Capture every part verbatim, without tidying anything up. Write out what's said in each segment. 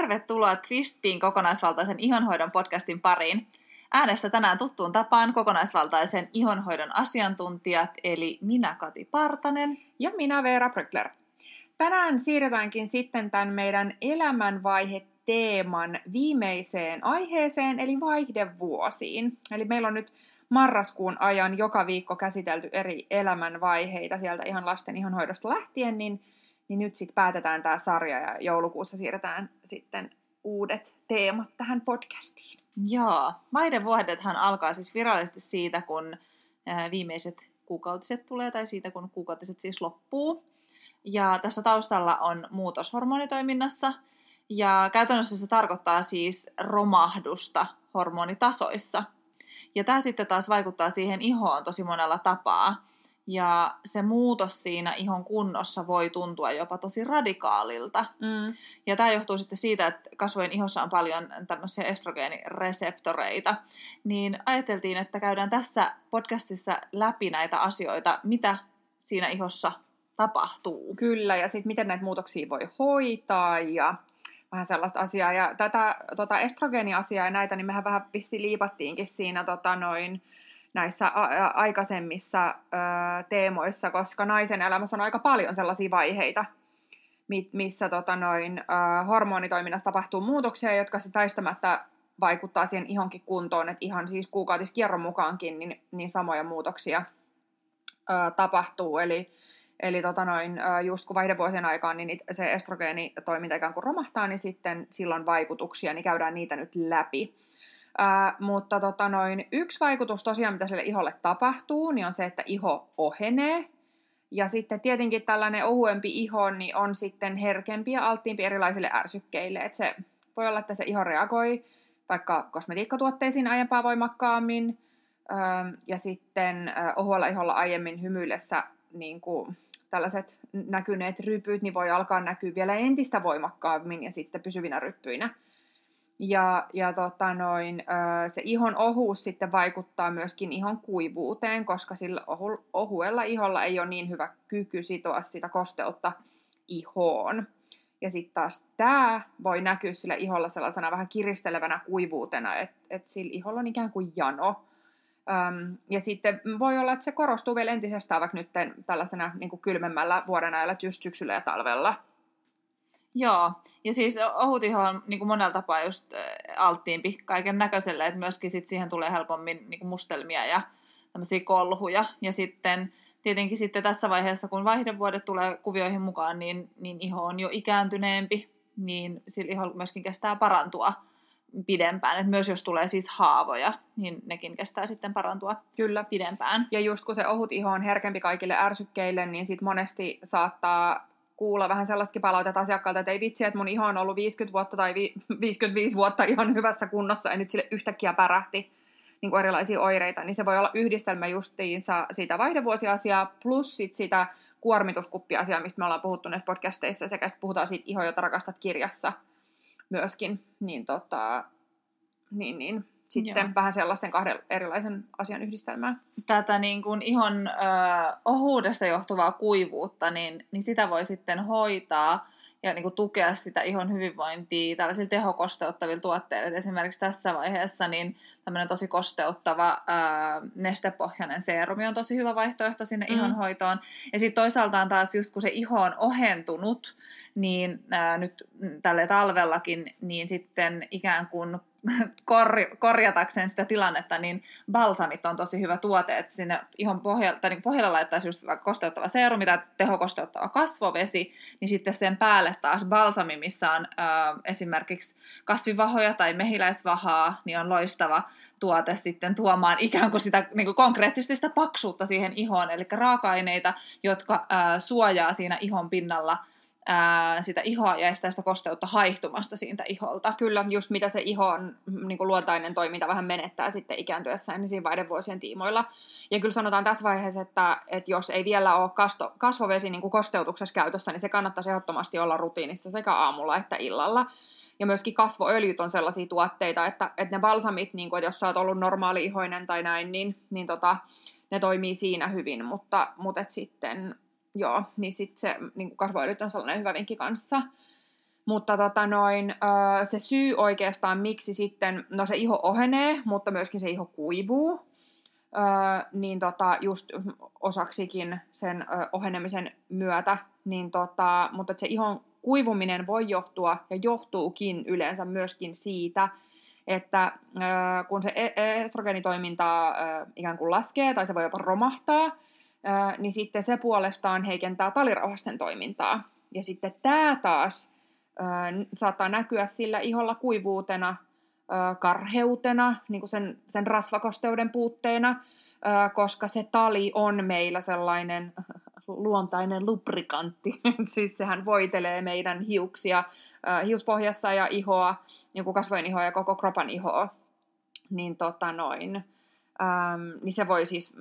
tervetuloa Twistpeen kokonaisvaltaisen ihonhoidon podcastin pariin. Äänessä tänään tuttuun tapaan kokonaisvaltaisen ihonhoidon asiantuntijat, eli minä Kati Partanen ja minä Veera Brückler. Tänään siirrytäänkin sitten tämän meidän elämänvaihe-teeman viimeiseen aiheeseen, eli vaihdevuosiin. Eli meillä on nyt marraskuun ajan joka viikko käsitelty eri elämänvaiheita sieltä ihan lasten ihonhoidosta lähtien, niin niin nyt sitten päätetään tämä sarja ja joulukuussa siirretään sitten uudet teemat tähän podcastiin. Joo, vaihdevuodethan alkaa siis virallisesti siitä, kun viimeiset kuukautiset tulee, tai siitä, kun kuukautiset siis loppuu. Ja tässä taustalla on muutos hormonitoiminnassa, ja käytännössä se tarkoittaa siis romahdusta hormonitasoissa. Ja tämä sitten taas vaikuttaa siihen ihoon tosi monella tapaa. Ja se muutos siinä ihon kunnossa voi tuntua jopa tosi radikaalilta. Mm. Ja tämä johtuu sitten siitä, että kasvojen ihossa on paljon tämmöisiä estrogeenireseptoreita. Niin ajateltiin, että käydään tässä podcastissa läpi näitä asioita, mitä siinä ihossa tapahtuu. Kyllä, ja sitten miten näitä muutoksia voi hoitaa ja vähän sellaista asiaa. Ja tätä tota estrogeeniasiaa ja näitä, niin mehän vähän vissiin liipattiinkin siinä tota noin... näissä a- aikaisemmissa ö, teemoissa, koska naisen elämässä on aika paljon sellaisia vaiheita, mit- missä tota noin, ö, hormonitoiminnassa tapahtuu muutoksia, jotka se väistämättä vaikuttaa siihen ihonkin kuntoon, että ihan siis kuukautiskierron mukaankin niin, niin samoja muutoksia ö, tapahtuu, eli, eli tota noin, just kun vaihdevuosien aikaan niin se estrogeenitoiminta ikään kuin romahtaa, niin sitten silloin vaikutuksia, niin käydään niitä nyt läpi. Äh, mutta tota noin, yksi vaikutus tosiaan, mitä sille iholle tapahtuu, niin on se, että iho ohenee. Ja sitten tietenkin tällainen ohuempi iho niin on sitten herkempi ja alttiimpi erilaisille ärsykkeille. Et se voi olla, että se iho reagoi vaikka kosmetiikkatuotteisiin aiempaa voimakkaammin. Ähm, ja sitten äh, ohuella iholla aiemmin hymyillessä niin kuin tällaiset näkyneet rypyt niin voi alkaa näkyä vielä entistä voimakkaammin ja sitten pysyvinä ryppyinä. Ja, ja tota noin, se ihon ohuus sitten vaikuttaa myöskin ihon kuivuuteen, koska sillä ohu, ohuella iholla ei ole niin hyvä kyky sitoa sitä kosteutta ihoon. Ja sitten taas tämä voi näkyä sillä iholla sellaisena vähän kiristelevänä kuivuutena, että et sillä iholla on ikään kuin jano. Öm, ja sitten voi olla, että se korostuu vielä entisestään vaikka nyt tällaisena niin kuin kylmemmällä vuodenajalla, just syksyllä ja talvella. Joo, ja siis ohut iho on niin kuin monella tapaa just alttiimpi kaiken näköiselle, että myöskin sit siihen tulee helpommin niin kuin mustelmia ja tämmöisiä kolhuja. Ja sitten tietenkin sitten tässä vaiheessa, kun vaihdevuodet tulee kuvioihin mukaan, niin, niin iho on jo ikääntyneempi, niin sillä iho myöskin kestää parantua pidempään. Että myös jos tulee siis haavoja, niin nekin kestää sitten parantua Kyllä. pidempään. Ja just kun se ohut iho on herkempi kaikille ärsykkeille, niin sit monesti saattaa kuulla vähän sellaistakin palautetta asiakkaalta, että ei vitsi, että mun iho on ollut viisikymmentä vuotta tai viisikymmentäviisi vuotta ihan hyvässä kunnossa, ja nyt sille yhtäkkiä pärähti niin kuin erilaisia oireita, niin se voi olla yhdistelmä justiinsa siitä vaihdevuosiasiaa plus sit sitä kuormituskuppiasiaa, mistä me ollaan puhuttu näissä podcasteissa, sekä sitten puhutaan siitä iho, jota rakastat kirjassa myöskin, niin, tota, niin, niin. sitten Joo. vähän sellaisten kahden erilaisen asian yhdistelmää. Tätä niin kuin ihon ö, ohuudesta johtuvaa kuivuutta, niin, niin sitä voi sitten hoitaa ja niin kuin tukea sitä ihon hyvinvointia tällaisilla tehokosteuttavilla tuotteilla. Et esimerkiksi tässä vaiheessa niin tämmöinen tosi kosteuttava ö, nestepohjainen seerumi on tosi hyvä vaihtoehto sinne mm. ihonhoitoon. Ja sitten toisaaltaan taas just kun se iho on ohentunut, niin ö, nyt tälle talvellakin, niin sitten ikään kuin Kor- korjatakseen sitä tilannetta, niin balsamit on tosi hyvä tuote, että sinne ihon pohjalla, niin pohjalla laittaisi just kosteuttava seerumi tai tehokosteuttava kasvovesi, niin sitten sen päälle taas balsami, missä on äh, esimerkiksi kasvivahoja tai mehiläisvahaa, niin on loistava tuote sitten tuomaan ikään kuin sitä niin kuin konkreettisesti sitä paksuutta siihen ihoon, eli raaka-aineita, jotka äh, suojaa siinä ihon pinnalla sitä ihoa ja estää sitä kosteutta haihtumasta siitä iholta. Kyllä, just mitä se ihon niin kuin luontainen toiminta vähän menettää sitten ikääntyessään niin siinä vaihdevuosien tiimoilla. Ja kyllä sanotaan tässä vaiheessa, että, että jos ei vielä ole kasto, kasvovesi niin kuin kosteutuksessa käytössä, niin se kannattaa ehdottomasti olla rutiinissa sekä aamulla että illalla. Ja myöskin kasvoöljyt on sellaisia tuotteita, että, että ne balsamit, niin kuin, että jos sä oot ollut normaali-ihoinen tai näin, niin, niin tota, ne toimii siinä hyvin, mutta, mutta et sitten... Joo, niin sitten se niin kasvoöljyt on sellainen hyvä vinkki kanssa. Mutta tota noin, se syy oikeastaan, miksi sitten, no se iho ohenee, mutta myöskin se iho kuivuu, niin tota just osaksikin sen ohenemisen myötä, niin tota, mutta se ihon kuivuminen voi johtua ja johtuukin yleensä myöskin siitä, että kun se estrogeenitoiminta ikään kuin laskee tai se voi jopa romahtaa, niin sitten se puolestaan heikentää talirauhasten toimintaa. Ja sitten tämä taas saattaa näkyä sillä iholla kuivuutena, karheutena, niin kuin sen, sen rasvakosteuden puutteena, koska se tali on meillä sellainen luontainen lubrikantti. Siis sehän voitelee meidän hiuksia, hiuspohjassa ja ihoa, niin kuin kasvojen ihoa ja koko kropan ihoa. Niin, tota noin, niin se voi siis...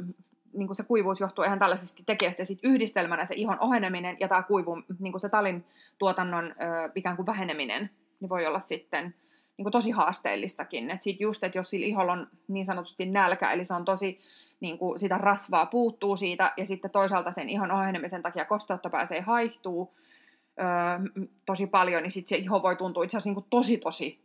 Niin se kuivuus johtuu ihan tällaisesta tekijästä, ja sitten yhdistelmänä se ihon oheneminen ja tämä kuivu, niin se talin tuotannon ö, ikään kuin väheneminen, niin voi olla sitten niin tosi haasteellistakin. Että sitten just, että jos sillä iholla on niin sanotusti nälkä, eli se on tosi, niin kuin sitä rasvaa puuttuu siitä, ja sitten toisaalta sen ihon ohenemisen takia kosteutta pääsee haihtuu ö, tosi paljon, niin sitten se iho voi tuntua itse asiassa niin tosi tosi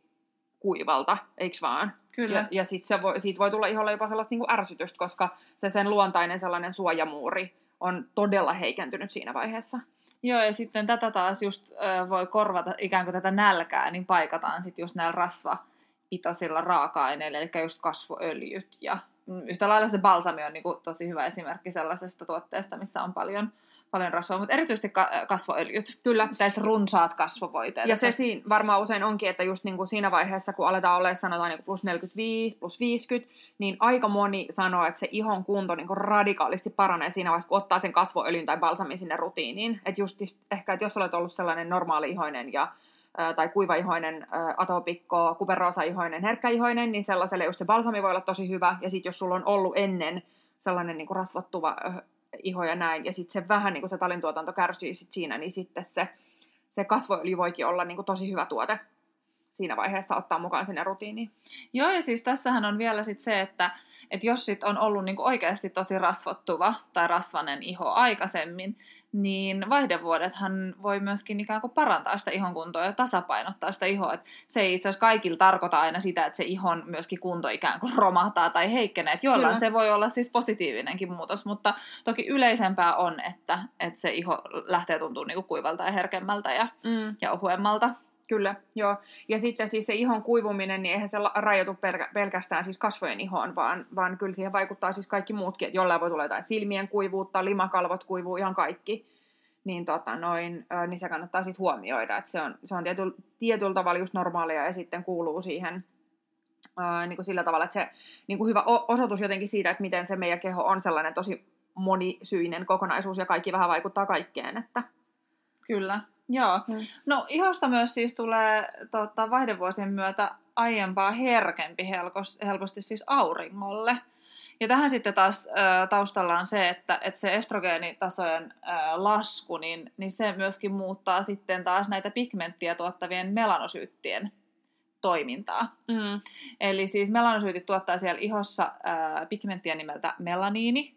kuivalta, eikö vaan? Kyllä. Ja, ja sit se voi, siitä voi tulla iholle jopa sellaista niinku ärsytystä, koska se sen luontainen sellainen suojamuuri on todella heikentynyt siinä vaiheessa. Joo, ja sitten tätä taas just ö, voi korvata ikään kuin tätä nälkää, niin paikataan sitten just näillä rasvapitoisilla raaka-aineilla, eli just kasvoöljyt. Ja yhtä lailla se balsami on niinku tosi hyvä esimerkki sellaisesta tuotteesta, missä on paljon... Paljon rasvaa, mutta erityisesti kasvoöljyt. Kyllä. Tästä runsaat kasvovoiteet. Ja se siinä varmaan usein onkin, että just niin kuin siinä vaiheessa, kun aletaan olla sanotaan niin kuin plus neljäkymmentäviisi, plus viisikymmentä, niin aika moni sanoo, että se ihon kunto niin kuin radikaalisti paranee siinä vaiheessa, kun ottaa sen kasvoöljyn tai balsamin sinne rutiiniin. Että just ehkä, että jos olet ollut sellainen normaali-ihoinen ja, tai kuiva-ihoinen, atopikko, kuperoosa-ihoinen, herkkäihoinen, niin sellaiselle just se balsami voi olla tosi hyvä. Ja sitten jos sulla on ollut ennen sellainen niin kuin rasvattuva... iho ja näin, ja sitten se vähän niin kuin se talintuotanto kärsii sit siinä, niin sitten se, se kasvoöljy voikin olla niin kuin tosi hyvä tuote siinä vaiheessa ottaa mukaan sinne rutiiniin. Joo, ja siis tässähän on vielä sit se, että et jos sit on ollut niin kuin oikeasti tosi rasvottuva tai rasvanen iho aikaisemmin, niin vaihdevuodethan voi myöskin ikään kuin parantaa sitä ihon kuntoa ja tasapainottaa sitä ihoa. Et se ei itse asiassa kaikilla tarkoita aina sitä, että se ihon myöskin kunto ikään kuin romahtaa tai heikkenee. Jollain se voi olla siis positiivinenkin muutos, mutta toki yleisempää on, että, että se iho lähtee tuntuu niin kuin kuivalta ja herkemmältä ja, mm. ja ohuemmalta. Kyllä, joo. Ja sitten siis se ihon kuivuminen, niin eihän se rajoitu pelkästään siis kasvojen ihoon, vaan, vaan kyllä siihen vaikuttaa siis kaikki muutkin. Että jollain voi tulla jotain silmien kuivuutta, limakalvot kuivuu, ihan kaikki. Niin, tota noin, niin se kannattaa sitten huomioida. Että se on, se on tietyllä, tietyllä tavalla just normaalia ja sitten kuuluu siihen ää, niin kuin sillä tavalla, että se niin kuin hyvä osoitus jotenkin siitä, että miten se meidän keho on sellainen tosi monisyinen kokonaisuus ja kaikki vähän vaikuttaa kaikkeen. Että... Kyllä. Joo. No ihosta myös siis tulee tota, vaihdevuosien myötä aiempaa herkempi helkos, helposti siis auringolle. Ja tähän sitten taas ö, taustalla on se, että et se estrogeenitasojen ö, lasku, niin, niin se myöskin muuttaa sitten taas näitä pigmenttiä tuottavien melanosyyttien toimintaa. Mm. Eli siis melanosyytit tuottaa siellä ihossa ö, pigmenttiä nimeltä melaniini,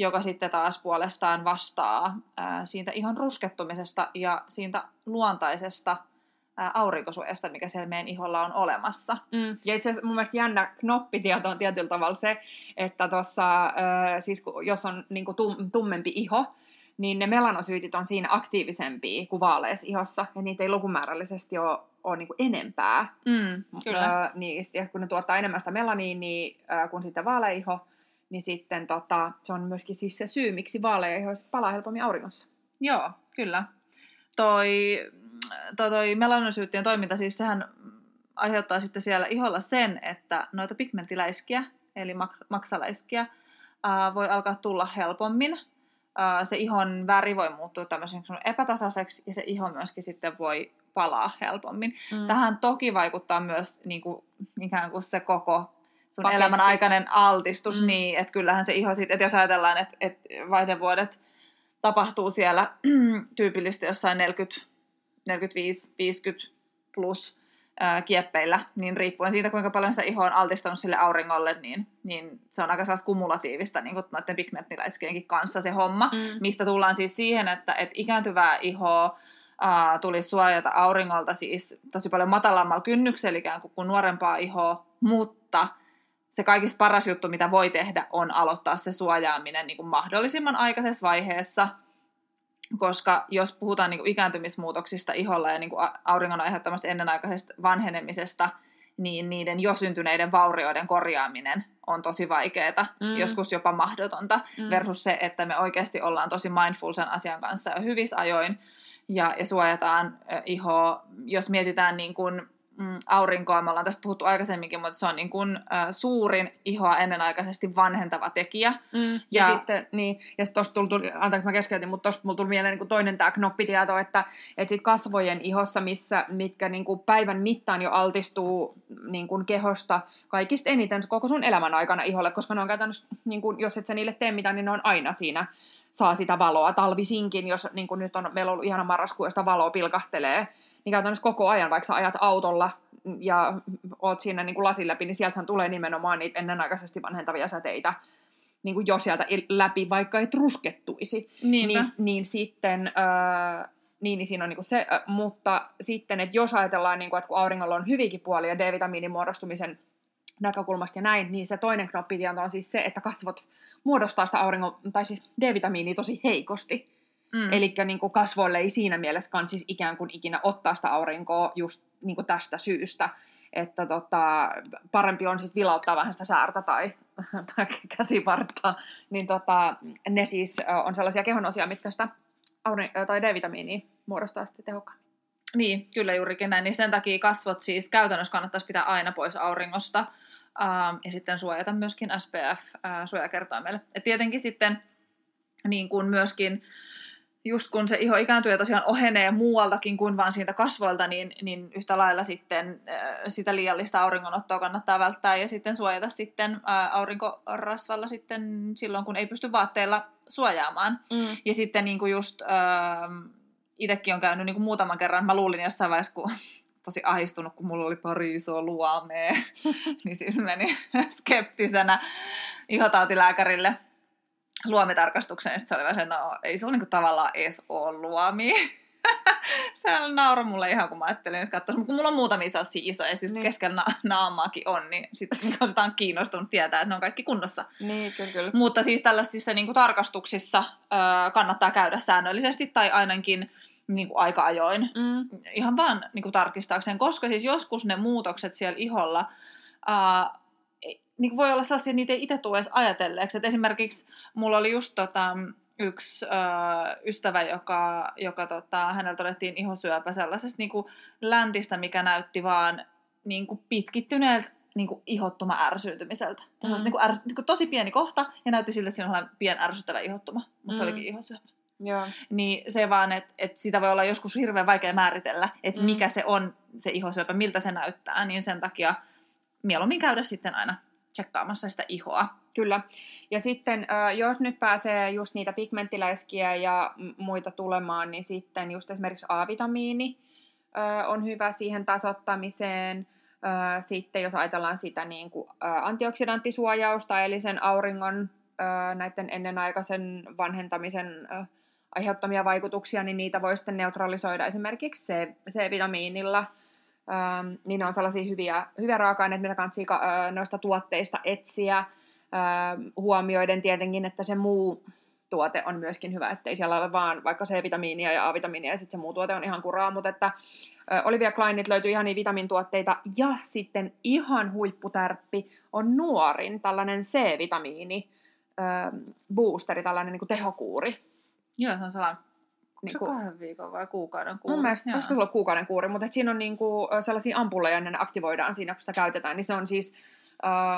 joka sitten taas puolestaan vastaa ää, siitä ihon ruskettumisesta ja siitä luontaisesta ää, aurinkosuojasta, mikä siellä meidän iholla on olemassa. Mm. Ja itse asiassa mun mielestä jännä knoppitieto on tietyllä tavalla se, että tossa, ää, siis kun, jos on niin kuin tum, tummempi iho, niin ne melanosyytit on siinä aktiivisempia kuin vaaleessa ihossa, ja niitä ei lukumäärällisesti ole, ole niin kuin enempää. Mm, kyllä. Ää, niin, ja kun ne tuottaa enemmän sitä melaniinia ää, kuin sitten vaalea iho, niin sitten tota, se on myöskin siis se syy, miksi vaaleja palaa helpommin auringossa. Joo, kyllä. Toi, toi, toi melanosyyttien toiminta, siis sehän aiheuttaa sitten siellä iholla sen, että noita pigmenttiläiskiä, eli mak- maksaläiskiä, ää, voi alkaa tulla helpommin. Ää, se ihon väri voi muuttua tämmöiseksi epätasaiseksi, ja se iho myöskin sitten voi palaa helpommin. Mm. Tähän toki vaikuttaa myös niin kuin, ikään kuin se koko... sun paketti. Elämän aikainen altistus, mm. niin että kyllähän se iho sitten, että jos ajatellaan, että, että vaihdevuodet tapahtuu siellä tyypillisesti jossain neljäkymmentä, neljäkymmentäviisi, viisikymmentä plus äh, kieppeillä, niin riippuen siitä, kuinka paljon sitä iho on altistanut sille auringolle, niin, niin se on aika sellaista kumulatiivista niin kuin noiden pigmenttiläiskienkin kanssa se homma, mm. mistä tullaan siis siihen, että et ikääntyvää ihoa ää, tulisi suojata auringolta siis tosi paljon matalammalla kynnyksellä ikään kuin, kuin nuorempaa ihoa, mutta se kaikista paras juttu, mitä voi tehdä, on aloittaa se suojaaminen niin kuin mahdollisimman aikaisessa vaiheessa, koska jos puhutaan niin kuin ikääntymismuutoksista iholla ja niin kuin auringon aiheuttamasta ennenaikaisesta vanhenemisesta, niin niiden jo syntyneiden vaurioiden korjaaminen on tosi vaikeaa, mm. joskus jopa mahdotonta, mm. versus se, että me oikeasti ollaan tosi mindful sen asian kanssa jo hyvissä ajoin ja, ja suojataan ihoa. Jos mietitään niin kuin aurinkoa, me ollaan tästä puhuttu aikaisemminkin, mutta se on niin kuin suurin ihoa ennenaikaisesti vanhentava tekijä. Mm. Ja, ja sitten, niin, ja sit tosta tuli, tuli, anteeksi mä keskeytin, mutta tosta mulla tuli mieleen niin kuin toinen tää knoppitieto, että, että sit kasvojen ihossa, missä, mitkä niin kuin päivän mittaan jo altistuu niin kuin kehosta kaikista eniten koko sun elämän aikana iholle, koska ne on käytännössä, niin kuin, jos et sä niille tee mitään, niin ne on aina siinä. Saa sitä valoa talvisinkin, jos niin nyt on, meillä on ollut ihana marraskuu, josta valoa pilkahtelee, niin käytännössä koko ajan, vaikka sä ajat autolla ja oot siinä niin lasin läpi, niin sieltähän tulee nimenomaan niitä ennenaikaisesti vanhentavia säteitä, niin kuin jo sieltä läpi, vaikka ei ruskettuisi. Niin, niin sitten, äh, niin, niin siinä on niin se, äh, mutta sitten, että jos ajatellaan, niin kuin, että kun auringolla on hyvinkin puolia D-vitamiinin muodostumisen näkökulmasta ja näin, niin se toinen knoppitiento on siis se, että kasvot muodostaa sitä auringon, tai siis D-vitamiinia tosi heikosti. Mm. Eli niin kasvoille ei siinä mielessä kansis ikään kuin ikinä ottaa sitä aurinkoa just niin kuin tästä syystä, että tota, parempi on sitten vilauttaa vähän sitä säärtä tai, tai käsivarttaa, niin tota, ne siis on sellaisia kehonosia, mitkä sitä aurin- tai D-vitamiinia muodostaa sitten tehokkaammin. Niin, kyllä juurikin näin. Niin sen takia kasvot siis käytännössä kannattaisi pitää aina pois auringosta ähm, ja sitten suojata myöskin S P F-suojakertoimelle. Äh, tietenkin sitten niin kuin myöskin just kun se iho ikääntyy ja tosiaan ohenee muualtakin kuin vaan siitä kasvoilta, niin, niin yhtä lailla sitten äh, sitä liiallista auringonottoa kannattaa välttää ja sitten suojata sitten äh, aurinkorasvalla sitten silloin, kun ei pysty vaatteilla suojaamaan. Mm. Ja sitten niin kuin just Äh, Itsekin on käynyt niin kuin muutaman kerran. Mä luulin jossain vaiheessa, kun tosi ahdistunut, kun mulla oli pari isoa luomea, niin siis menin skeptisenä ihotautilääkärille luomitarkastukseen. Sitten se oli vähän se, että no, ei sulla niin tavallaan edes ole luomia. Sehän nauroi mulle ihan, kun mä ajattelin, että katsois. Mutta kun mulla on muutamia sellaisia isoja, ja sitten niin keskellä na- naamaakin on, niin sitä on kiinnostunut tietää, että ne on kaikki kunnossa. Niin, kyllä, kyllä. Mutta siis tällaisissa niin kuin tarkastuksissa ö, kannattaa käydä säännöllisesti tai ainakin niin kuin aika ajoin. Mm. Ihan vaan niin kuin tarkistaakseen, koska siis joskus ne muutokset siellä iholla Ö, niin voi olla sellaisia, että niitä ei itse tule edes ajatelleeksi. Et esimerkiksi mulla oli just tota yksi ö, ystävä, joka, joka tota, hänellä todettiin ihosyöpä sellaisesta niin kuin läntistä, mikä näytti vaan niin kuin pitkittyneeltä niin kuin ihottuma ärsyytymiseltä. Mm-hmm. Se on niin kuin, ärs, niin kuin tosi pieni kohta ja näytti siltä, että siinä on pien ärsyttävä ihottuma, mutta mm-hmm. se olikin ihosyöpä. Joo. Niin se vaan, että et sitä voi olla joskus hirveän vaikea määritellä, että mm-hmm. mikä se on se ihosyöpä, miltä se näyttää, niin sen takia mieluummin käydä sitten aina tsekkaamassa sitä ihoa. Kyllä. Ja sitten jos nyt pääsee just niitä pigmenttiläiskiä ja muita tulemaan, niin sitten just esimerkiksi A-vitamiini on hyvä siihen tasoittamiseen. Sitten jos ajatellaan sitä niin kuin antioksidanttisuojausta, eli sen auringon näiden ennenaikaisen vanhentamisen aiheuttamia vaikutuksia, niin niitä voi sitten neutralisoida esimerkiksi C-vitamiinilla. Niin ne on sellaisia hyviä, hyviä raaka-aineita, mitä kannattaa noista tuotteista etsiä. Öö, huomioiden tietenkin, että se muu tuote on myöskin hyvä, ettei siellä ole vaan vaikka C-vitamiinia ja A-vitamiinia ja sitten se muu tuote on ihan kuraa, mutta että öö, Olivia Kleinit löytyy ihan niin vitamiintuotteita ja sitten ihan huipputärppi on nuorin tällainen C-vitamiini öö, boosteri, tällainen niin kuin tehokuuri. Joo, se on sellainen niin kuin, se kahden viikon vai kuukauden kuuri? Mun mielestä, olisiko se ollut kuukauden kuuri, mutta siinä on niin kuin sellaisia ampulleja, ne aktivoidaan siinä, kun sitä käytetään, niin se on siis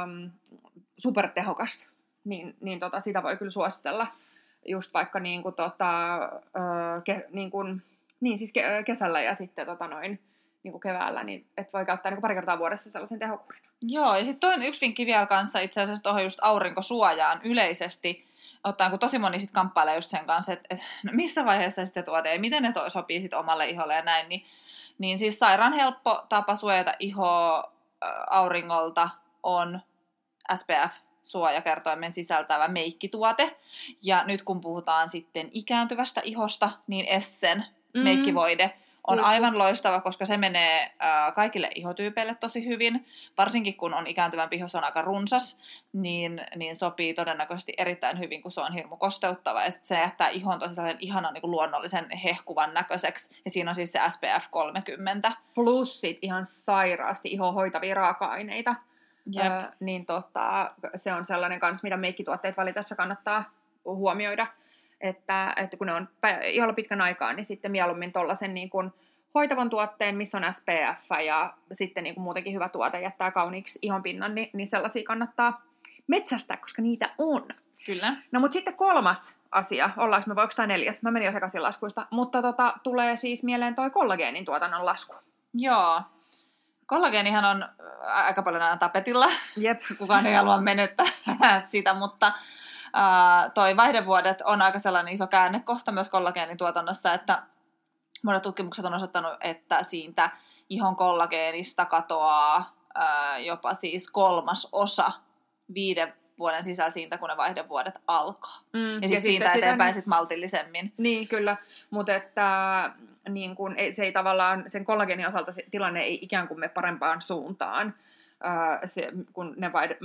Um, supertehokas, niin, niin tota, sitä voi kyllä suositella just vaikka niinku, tota, ke, niinku, niin, siis ke, kesällä ja sitten tota, noin, niinku keväällä, niin että voi käyttää niinku pari kertaa vuodessa sellaisen tehokurin. Joo, ja sitten toinen yksi vinkki vielä kanssa itse asiassa tuohon just aurinkosuojaan yleisesti, ottaen kun tosi moni sitten kamppailee just sen kanssa, että et, no missä vaiheessa sitä tuote ja miten ne toi sopii sitten omalle iholle ja näin, niin, niin siis sairaan helppo tapa suojata ihoa auringolta on S P F-suojakertoimen sisältävä meikkituote. Ja nyt kun puhutaan sitten ikääntyvästä ihosta, niin Essen mm. meikkivoide on mm. aivan loistava, koska se menee äh, kaikille ihotyypeille tosi hyvin. Varsinkin kun on ikääntyvämpi iho, se on aika runsas, niin, niin sopii todennäköisesti erittäin hyvin, kun se on hirmu kosteuttava. Ja sitten se jättää ihon tosi sellaisen ihanan niin kuin luonnollisen hehkuvan näköiseksi. Ja siinä on siis se S P F kolmekymmentä. Plus sit ihan sairaasti iho hoitavia raaka-aineita. Jep. Ö, niin tota, se on sellainen kanssa, mitä meikkituotteet valitessa kannattaa huomioida. Että, että kun ne on iholla pitkän aikaa, niin sitten mieluummin tuollaisen niin kuin hoitavan tuotteen, missä on S P F ja sitten niin kuin muutenkin hyvä tuote jättää kauniiksi ihon pinnan, niin, niin sellaisia kannattaa metsästää, koska niitä on. Kyllä. No mutta sitten kolmas asia, ollaanko me, voiko tämä neljäs? Mä menin jo sekaisin laskuista, mutta tota, tulee siis mieleen toi kollageenin tuotannon lasku. Joo. Kollageenihan on aika paljon aina tapetilla. Jep. Kukaan ei halua menettää sitä, mutta Uh, toi vaihdevuodet on aika sellainen iso käännekohta myös kollageenituotannossa, että monet tutkimukset on osoittanut, että siitä ihon kollageenista katoaa uh, jopa siis kolmas osa viiden vuoden sisällä siitä, kun ne vaihdevuodet alkaa. Mm, ja, sit ja siitä sitten siitä eteenpäin sit maltillisemmin. Niin, kyllä. Mutta että niin kun, se ei tavallaan, sen kollageenin osalta se tilanne ei ikään kuin mene parempaan suuntaan. Se, kun ne vaihde,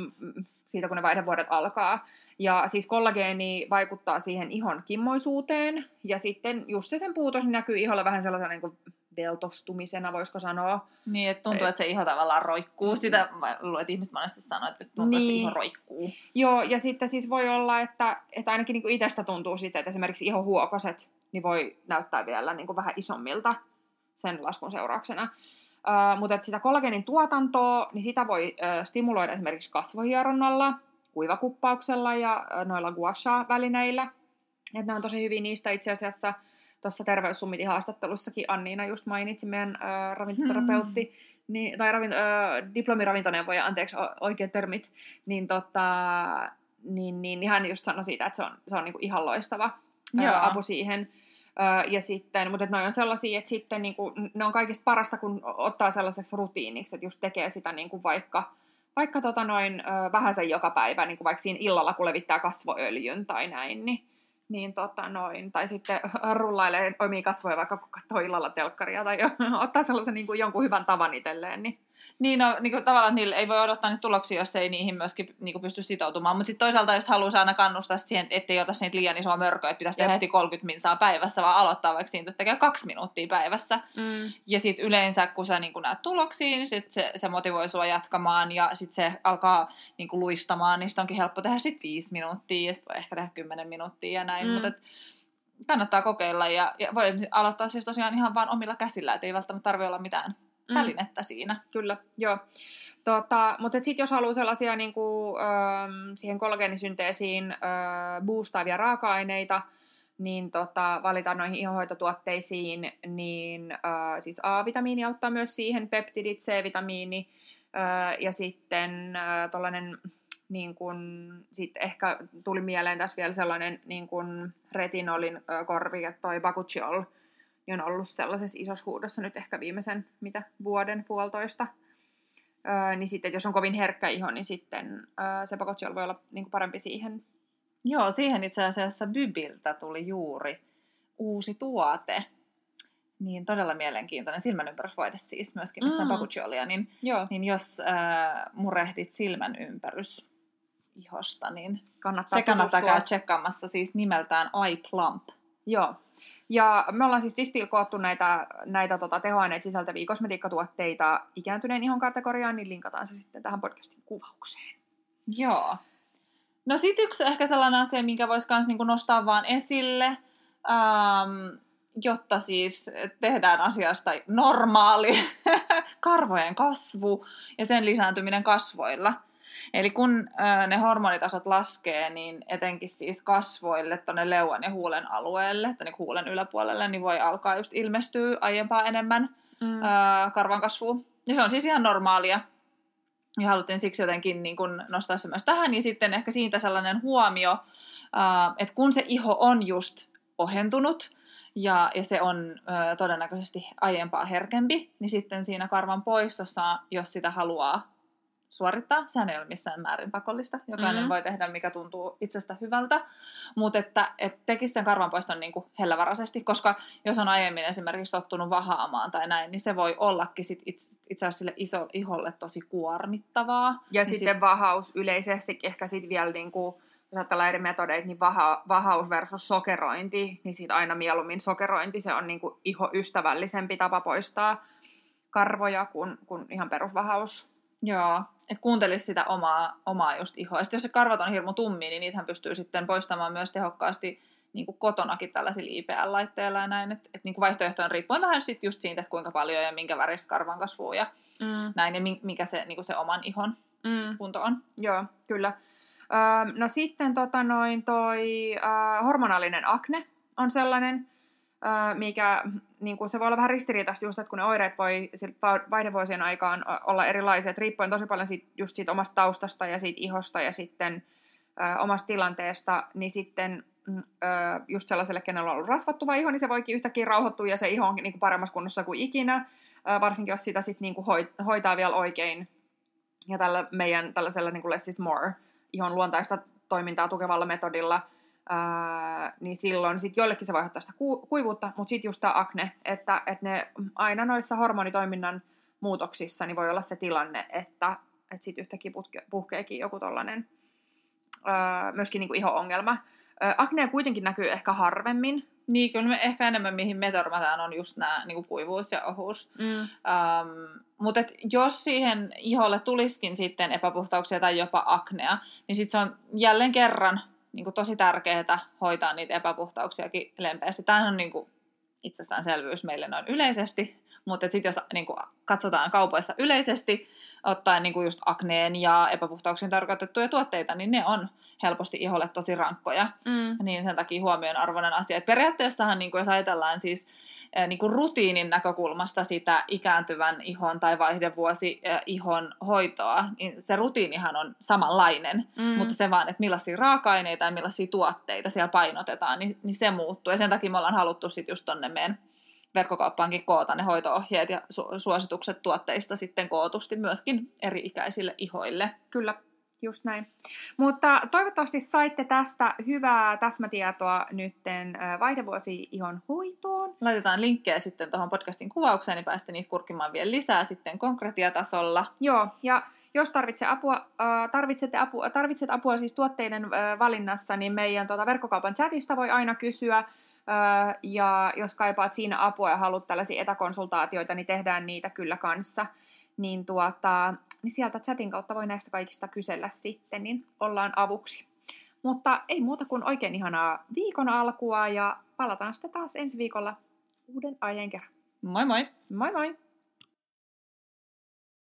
siitä kun ne vaihdevuodet alkaa. Ja siis kollageeni vaikuttaa siihen ihon kimmoisuuteen, ja sitten just se sen puutos näkyy iholla vähän sellaisena niin kuin veltostumisena, voisiko sanoa. Niin, että tuntuu, että se iho tavallaan roikkuu. Sitä mä luulen, että ihmiset monesti sanoo, että tuntuu, niin. Että se iho roikkuu. Joo, ja sitten siis voi olla, että, että ainakin niin kuin itsestä tuntuu sitä, että esimerkiksi ihohuokoset niin voi näyttää vielä niin kuin vähän isommilta sen laskun seurauksena. Uh, mutta sitä kollageenin tuotantoa, niin sitä voi uh, stimuloida esimerkiksi kasvohieronnalla, kuivakuppauksella ja uh, noilla gua sha-välineillä. Et ne on tosi hyvin niistä itse asiassa. Tuossa Terveyssummitin haastattelussakin Anniina just mainitsi, meidän uh, ravintoterapeutti, hmm. niin, tai ravint, uh, diplomiravintoneuvoja, anteeksi o- oikeat termit, niin, tota, niin, niin, niin hän just sanoi siitä, että se on, se on niinku ihan loistava uh, apu siihen. Ja sitten, mutta ne on sellaisia, että sitten niin kuin, ne on kaikista parasta, kun ottaa sellaiseksi rutiiniksi, että just tekee sitä niin kuin vaikka, vaikka tota noin, vähän sen joka päivä, niin kuin vaikka siinä illalla, kun levittää kasvoöljyn tai näin, niin, niin tota noin, tai sitten rullailee omia kasvoja vaikka kun katsoo illalla telkkaria tai ottaa sellaisen niin kuin jonkun hyvän tavan itselleen, niin. Niin, no niin kuin, tavallaan niille ei voi odottaa niitä tuloksia, jos ei niihin myöskin niin kuin, pysty sitoutumaan. Mutta sitten toisaalta, jos haluaa aina kannustaa siihen, ettei ota siitä liian isoa mörköä, että pitäisi tehdä heti kolmekymmentä minsaa päivässä, vaan aloittaa vaikka siitä, että tekee kaksi minuuttia päivässä. Mm. Ja sitten yleensä, kun sä niin kuin, näet tuloksia, niin sit se, se motivoi sua jatkamaan ja sitten se alkaa niin kuin, luistamaan, niin sitten onkin helppo tehdä sitten viisi minuuttia ja sitten voi ehkä tehdä kymmenen minuuttia ja näin. Mm. Mutta kannattaa kokeilla ja, ja voi aloittaa siis tosiaan ihan vaan omilla käsillä, että ei välttämättä tarvitse olla mitään välinettä mm. siinä. Kyllä, joo. Tota, mutta sitten jos haluaa sellaisia niin kuin, ähm, siihen kollageenisynteesiin äh, boostaavia raaka-aineita, niin tota, valitaan noihin ihohoitotuotteisiin, niin äh, siis A-vitamiini auttaa myös siihen, peptidit, C-vitamiini äh, ja sitten äh, tollainen, niin kuin, sit ehkä tuli mieleen tässä vielä sellainen niin kuin retinolin äh, korvike, toi bakuchiol, on ollut sellaisessa isossa huudossa nyt ehkä viimeisen mitä, vuoden puolitoista. Öö, niin sitten, jos on kovin herkkä iho, niin sitten öö, se pakotsiolla voi olla niin parempi siihen. Joo, siihen itse asiassa Bybiltä tuli juuri uusi tuote. Niin todella mielenkiintoinen silmänympärysvoide siis myöskin, missä on mm. pakotsiolia. Niin, niin jos öö, murehdit silmänympärys ihosta, niin kannattaa se kannattaa käydä tsekkaamassa siis nimeltään I plump. Joo. Ja me ollaan siis Twistpeel koottu näitä, näitä tota, tehoaineet sisältäviä kosmetiikkatuotteita ikääntyneen ihon kategoriaan, niin linkataan se sitten tähän podcastin kuvaukseen. Joo. No sit yksi ehkä sellainen asia, minkä voisi kans niinku nostaa vaan esille, ähm, jotta siis tehdään asiasta normaali karvojen kasvu ja sen lisääntyminen kasvoilla. Eli kun äh, ne hormonitasot laskee, niin etenkin siis kasvoille, tuonne leuan ja huulen alueelle, tai niin huulen yläpuolelle, niin voi alkaa just ilmestyä aiempaa enemmän mm. äh, karvan kasvua. Ja se on siis ihan normaalia. Ja haluttiin siksi jotenkin niin kun nostaa se myös tähän. Ja sitten ehkä siitä sellainen huomio, äh, että kun se iho on just ohentunut, ja, ja se on äh, todennäköisesti aiempaa herkempi, niin sitten siinä karvan poistossa, jos sitä haluaa suorittaa. Sehän ei ole missään määrin pakollista. Jokainen mm-hmm. voi tehdä, mikä tuntuu itsestä hyvältä. Mutta että et tekisi sen karvanpoiston niin kuin hellävaraisesti, koska jos on aiemmin esimerkiksi tottunut vahaamaan tai näin, niin se voi ollakin sit itse, itse asiassa sille iso, iholle tosi kuormittavaa. Ja niin sitten sit... vahaus yleisesti, ehkä sitten vielä niin kuin, jos ajatellaan eri metodeita, niin vaha, vahaus versus sokerointi, niin siitä aina mieluummin sokerointi, se on niin kuin ihoystävällisempi tapa poistaa karvoja kuin, kuin ihan perusvahaus. Joo, että kuuntelisi sitä omaa, omaa just ihoa. Ja sitten jos se karvat on hirmu tummia, niin niitähän pystyy sitten poistamaan myös tehokkaasti niin kuin kotonakin tällaisilla I P L-laitteilla ja näin. Että et niin kuin vaihtoehtojen riippuen vähän sitten just siitä, että kuinka paljon ja minkä väristä karvan kasvuu ja mm. näin, ja mikä se, niin kuin se oman ihon mm. kunto on. Joo, kyllä. Öö, no sitten tota noin toi öö, hormonaalinen akne on sellainen, mikä niin kuin se voi olla vähän ristiriitaista just, että kun ne oireet voi vaihdevuosien aikaan olla erilaiset, riippuen tosi paljon siitä, just siitä omasta taustasta ja siitä ihosta ja sitten ö, omasta tilanteesta, niin sitten ö, just sellaiselle, kenellä on ollut rasvattuva iho, niin se voikin yhtäkkiä rauhoittua ja se iho on niin kuin paremmassa kunnossa kuin ikinä, ö, varsinkin jos sitä sitten niin kuin hoitaa vielä oikein. Ja tällä meidän tällaisella niin kuin less is more ihon luontaista toimintaa tukevalla metodilla, Äh, niin silloin sit jollekin se voi aiheuttaa sitä ku- kuivuutta, mutta sitten just tämä akne, että et ne aina noissa hormonitoiminnan muutoksissa niin voi olla se tilanne, että et sitten yhtäkkiä putke- puhkeekin joku tollainen äh, myöskin niinku iho-ongelma. Äh, aknea kuitenkin näkyy ehkä harvemmin. Niin, kyllä me ehkä enemmän mihin me törmätään on just nämä niinku kuivuus ja ohuus. Mm. Ähm, mutta jos siihen iholle tulisikin sitten epäpuhtauksia tai jopa aknea, niin sitten se on jälleen kerran niin tosi tärkeää hoitaa niitä epäpuhtauksiakin lempeästi. Tämähän on niin kuin itsestäänselvyys meille noin yleisesti, mutta sitten jos niin kuin katsotaan kaupoissa yleisesti, ottaen niin kuin just akneen ja epäpuhtauksiin tarkoitettuja tuotteita, niin ne on helposti iholle tosi rankkoja. Mm. Niin sen takia huomionarvoinen asia. Et periaatteessahan, niin kuin jos ajatellaan siis niin kuin rutiinin näkökulmasta sitä ikääntyvän ihon tai vaihdevuosi ihon hoitoa, niin se rutiinihan on samanlainen, mm. mutta se vaan, että millaisia raaka-aineita ja millaisia tuotteita siellä painotetaan, niin, niin se muuttuu. Ja sen takia me ollaan haluttu sitten just tonne meidän verkkokauppaankin koota ne hoito-ohjeet ja su- suositukset tuotteista sitten kootusti myöskin eri-ikäisille ihoille. Kyllä, just näin. Mutta toivottavasti saitte tästä hyvää täsmätietoa nytten vaihdevuosi-ihon hoitoon. Laitetaan linkkejä sitten tuohon podcastin kuvaukseen, niin pääsette niitä kurkkimaan vielä lisää sitten konkretiatasolla. Joo, ja jos tarvitset apua, tarvitset apua, tarvitset apua siis tuotteiden valinnassa, niin meidän tuota verkkokaupan chatista voi aina kysyä. Ja jos kaipaat siinä apua ja haluat tällaisia etäkonsultaatioita, niin tehdään niitä kyllä kanssa. Niin, tuota, niin sieltä chatin kautta voi näistä kaikista kysellä sitten, niin ollaan avuksi. Mutta ei muuta kuin oikein ihanaa viikon alkua ja palataan sitten taas ensi viikolla uuden aiheen kerran. Moi moi! Moi moi!